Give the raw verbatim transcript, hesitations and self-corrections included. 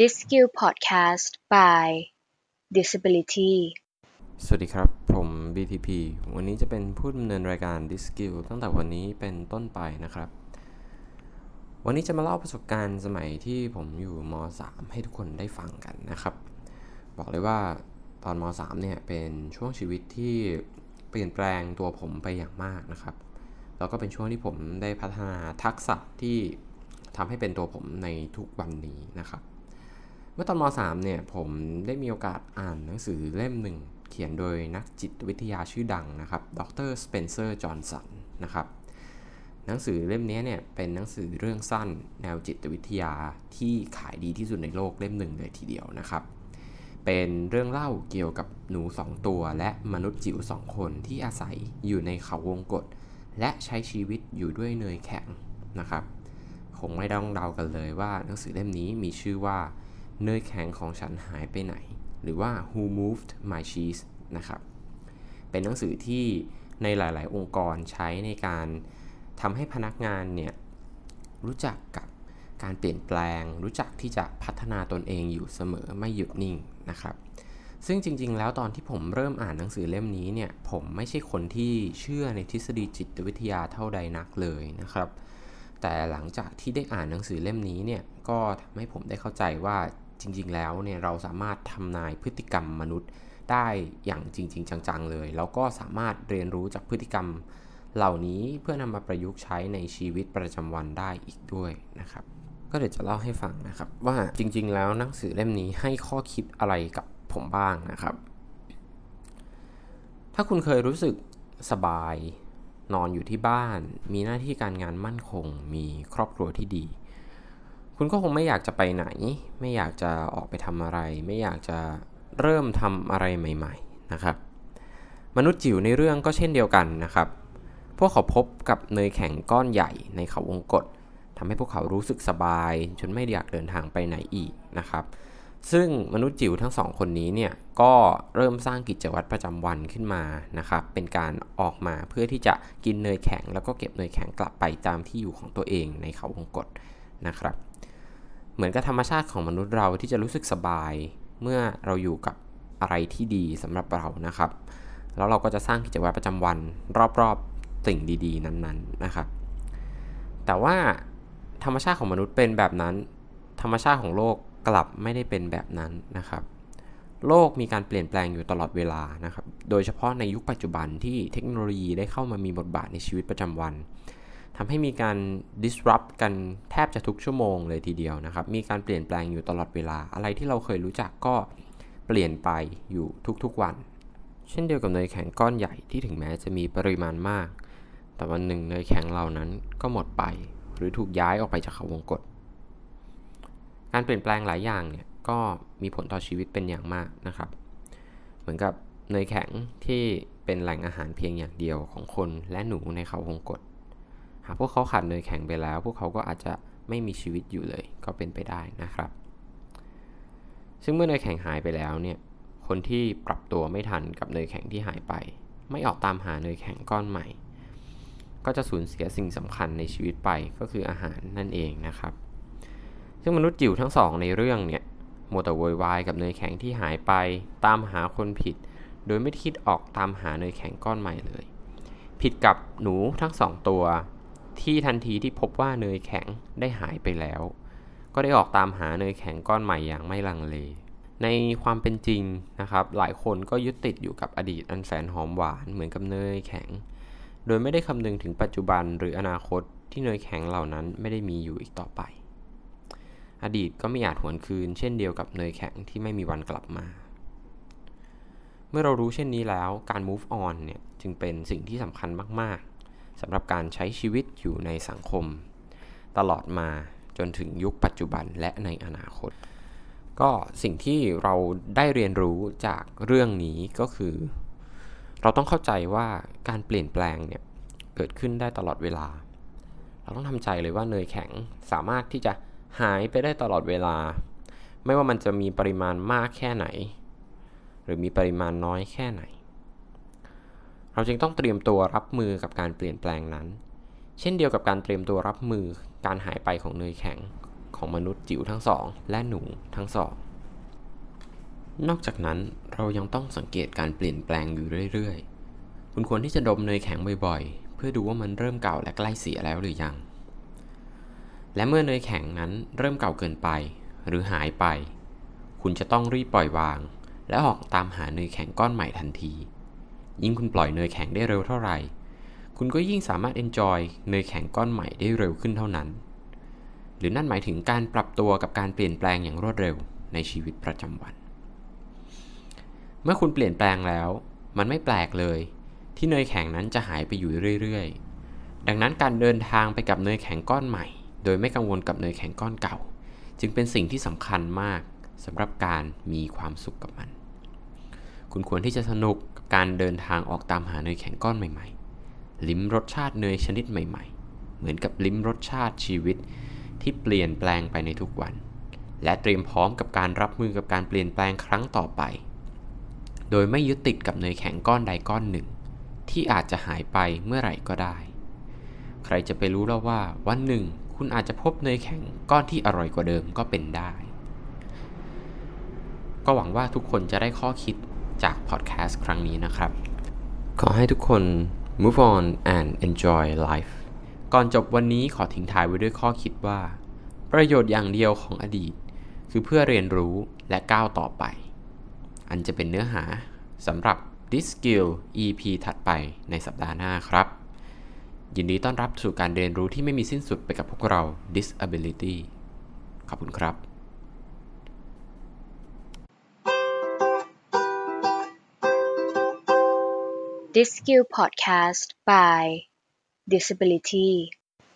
ThisSkill Podcast by ThisAbility สวัสดีครับผม บี ที พี วันนี้จะเป็นผู้ดำเนินรายการ ThisSkill ตั้งแต่วันนี้เป็นต้นไปนะครับวันนี้จะมาเล่าประสบการณ์สมัยที่ผมอยู่มอสามให้ทุกคนได้ฟังกันนะครับบอกเลยว่าตอนมอสามเนี่ยเป็นช่วงชีวิตที่เปลี่ยนแปลงตัวผมไปอย่างมากนะครับแล้วก็เป็นช่วงที่ผมได้พัฒนาทักษะที่ทำให้เป็นตัวผมในทุกวันนี้นะครับเมื่อตอนมอสามเนี่ยผมได้มีโอกาสอ่านหนังสือเล่มหนึ่งเขียนโดยนักจิตวิทยาชื่อดังนะครับดร.สเปนเซอร์จอห์นสันนะครับหนังสือเล่มนี้เนี่ยเป็นหนังสือเรื่องสั้นแนวจิตวิทยาที่ขายดีที่สุดในโลกเล่มหนึ่งเลยทีเดียวนะครับเป็นเรื่องเล่าเกี่ยวกับหนูสองตัวและมนุษย์จิ๋วสองคนที่อาศัยอยู่ในเขาวงกตและใช้ชีวิตอยู่ด้วยเนยแข็งนะครับคงไม่ต้องเดากันเลยว่าหนังสือเล่มนี้มีชื่อว่าเนยแข็งของฉันหายไปไหนหรือว่า Who Moved My Cheese นะครับเป็นหนังสือที่ในหลายๆองค์กรใช้ในการทำให้พนักงานเนี่ยรู้จักกับการเปลี่ยนแปลงรู้จักที่จะพัฒนาตนเองอยู่เสมอไม่หยุดนิ่งนะครับซึ่งจริงๆแล้วตอนที่ผมเริ่มอ่านหนังสือเล่มนี้เนี่ยผมไม่ใช่คนที่เชื่อในทฤษฎีจิตวิทยาเท่าใดนักเลยนะครับแต่หลังจากที่ได้อ่านหนังสือเล่มนี้เนี่ยก็ทำให้ผมได้เข้าใจว่าจริงๆแล้วเนี่ยเราสามารถทำนายพฤติกรรมมนุษย์ได้อย่างจริงๆจังๆเลยแล้วก็สามารถเรียนรู้จากพฤติกรรมเหล่านี้เพื่อนำมาประยุกต์ใช้ในชีวิตประจำวันได้อีกด้วยนะครับก็เดี๋ยวจะเล่าให้ฟังนะครับว่าจริงๆแล้วหนังสือเล่มนี้ให้ข้อคิดอะไรกับผมบ้างนะครับถ้าคุณเคยรู้สึกสบายนอนอยู่ที่บ้านมีหน้าที่การงานมั่นคงมีครอบครัวที่ดีคุณก็คงไม่อยากจะไปไหนไม่อยากจะออกไปทำอะไรไม่อยากจะเริ่มทำอะไรใหม่ๆนะครับมนุษย์จิ๋วในเรื่องก็เช่นเดียวกันนะครับพวกเขาพบกับเนยแข็งก้อนใหญ่ในเขาวงกตทำให้พวกเขารู้สึกสบายจนไม่อยากเดินทางไปไหนอีกนะครับซึ่งมนุษย์จิ๋วทั้งสองคนนี้เนี่ยก็เริ่มสร้างกิจวัตรประจำวันขึ้นมานะครับเป็นการออกมาเพื่อที่จะกินเนยแข็งแล้วก็เก็บเนยแข็งกลับไปตามที่อยู่ของตัวเองในเขาวงกตนะครับเหมือนกับธรรมชาติของมนุษย์เราที่จะรู้สึกสบายเมื่อเราอยู่กับอะไรที่ดีสำหรับเรานะครับแล้วเราก็จะสร้างกิจวัตรประจำวันรอบๆสิ่งดีๆนั้นๆนะครับแต่ว่าธรรมชาติของมนุษย์เป็นแบบนั้นธรรมชาติของโลกกลับไม่ได้เป็นแบบนั้นนะครับโลกมีการเปลี่ยนแปลงอยู่ตลอดเวลานะครับโดยเฉพาะในยุคปัจจุบันที่เทคโนโลยีได้เข้ามามีบทบาทในชีวิตประจำวันทำให้มีการ disrupt กันแทบจะทุกชั่วโมงเลยทีเดียวนะครับมีการเปลี่ยนแปลงอยู่ตลอดเวลาอะไรที่เราเคยรู้จักก็เปลี่ยนไปอยู่ทุกๆวันเช่นเดียวกับเนยแข็งก้อนใหญ่ที่ถึงแม้จะมีปริมาณมากแต่วันหนึ่งเนยแข็งเหล่านั้นก็หมดไปหรือถูกย้ายออกไปจากเขาวงกตการเปลี่ยนแปลงหลายอย่างเนี่ยก็มีผลต่อชีวิตเป็นอย่างมากนะครับเหมือนกับเนยแข็งที่เป็นแหล่งอาหารเพียงอย่างเดียวของคนและหนูในเขาวงกตหากพวกเขาขาดเนยแข็งไปแล้วพวกเขาก็อาจจะไม่มีชีวิตอยู่เลยก็เป็นไปได้นะครับซึ่งเมื่อเนยแข็งหายไปแล้วเนี่ยคนที่ปรับตัวไม่ทันกับเนยแข็งที่หายไปไม่ออกตามหาเนยแข็งก้อนใหม่ก็จะสูญเสียสิ่งสำคัญในชีวิตไปก็คืออาหารนั่นเองนะครับซึ่งมนุษย์จิ๋วทั้งสองในเรื่องเนี่ยมัวแต่โวยวายกับเนยแข็งที่หายไปตามหาคนผิดโดยไม่คิดออกตามหาเนยแข็งก้อนใหม่เลยผิดกับหนูทั้งสองตัวที่ทันทีที่พบว่าเนยแข็งได้หายไปแล้วก็ได้ออกตามหาเนยแข็งก้อนใหม่อย่างไม่ลังเลในความเป็นจริงนะครับหลายคนก็ยึดติดอยู่กับอดีตอันแสนหอมหวานเหมือนกับเนยแข็งโดยไม่ได้คำนึงถึงปัจจุบันหรืออนาคตที่เนยแข็งเหล่านั้นไม่ได้มีอยู่อีกต่อไปอดีตก็ไม่อาจหวนคืนเช่นเดียวกับเนยแข็งที่ไม่มีวันกลับมาเมื่อเรารู้เช่นนี้แล้วการ move on เนี่ยจึงเป็นสิ่งที่สำคัญมากๆสำหรับการใช้ชีวิตอยู่ในสังคมตลอดมาจนถึงยุคปัจจุบันและในอนาคตก็สิ่งที่เราได้เรียนรู้จากเรื่องนี้ก็คือเราต้องเข้าใจว่าการเปลี่ยนแปลงเนี่ยเกิดขึ้นได้ตลอดเวลาเราต้องทำใจเลยว่าเนยแข็งสามารถที่จะหายไปได้ตลอดเวลาไม่ว่ามันจะมีปริมาณมากแค่ไหนหรือมีปริมาณน้อยแค่ไหนเราจึงต้องเตรียมตัวรับมือกับการเปลี่ยนแปลงนั้นเช่นเดียวกับการเตรียมตัวรับมือการหายไปของเนยแข็ง ของมนุษย์จิ๋วทั้งสองและหนูทั้งสองนอกจากนั้นเรายังต้องสังเกตการเปลี่ยนแปลงอยู่เรื่อยๆคุณควรที่จะดมเนยแข็งบ่อยๆเพื่อดูว่ามันเริ่มเก่าและใกล้เสียแล้วหรือยังและเมื่อเนยแข็งนั้นเริ่มเก่าเกินไปหรือหายไปคุณจะต้องรีบปล่อยวางและออกตามหาเนยแข็งก้อนใหม่ทันทียิ่งคุณปล่อยเนยแข็งได้เร็วเท่าไหร่คุณก็ยิ่งสามารถ enjoy เนยแข็งก้อนใหม่ได้เร็วขึ้นเท่านั้นหรือนั่นหมายถึงการปรับตัวกับการเปลี่ยนแปลงอย่างรวดเร็วในชีวิตประจำวันเมื่อคุณเปลี่ยนแปลงแล้วมันไม่แปลกเลยที่เนยแข็งนั้นจะหายไปอยู่เรื่อยๆดังนั้นการเดินทางไปกับเนยแข็งก้อนใหม่โดยไม่กังวลกับเนยแข็งก้อนเก่าจึงเป็นสิ่งที่สำคัญมากสำหรับการมีความสุขกับมันคุณควรที่จะสนุกกับการเดินทางออกตามหาเนยแข็งก้อนใหม่ๆลิ้มรสชาติเนยชนิดใหม่ๆเหมือนกับลิ้มรสชาติชีวิตที่เปลี่ยนแปลงไปในทุกวันและเตรียมพร้อมกับการรับมือกับการเปลี่ยนแปลงครั้งต่อไปโดยไม่ยึดติดกับเนยแข็งก้อนใดก้อนหนึ่งที่อาจจะหายไปเมื่อไหร่ก็ได้ใครจะไปรู้แล้วว่าวันหนึ่งคุณอาจจะพบเนยแข็งก้อนที่อร่อยกว่าเดิมก็เป็นได้ก็หวังว่าทุกคนจะได้ข้อคิดจากพอดแคสต์ครั้งนี้นะครับขอให้ทุกคน move on and enjoy life ก่อนจบวันนี้ขอทิ้งท้ายไว้ด้วยข้อคิดว่าประโยชน์อย่างเดียวของอดีตคือเพื่อเรียนรู้และก้าวต่อไปอันจะเป็นเนื้อหาสำหรับ ThisSkill อี พี ถัดไปในสัปดาห์หน้าครับยินดีต้อนรับสู่การเรียนรู้ที่ไม่มีสิ้นสุดไปกับพวกเรา ThisAbility ขอบคุณครับThisSkill Podcast by ThisAbility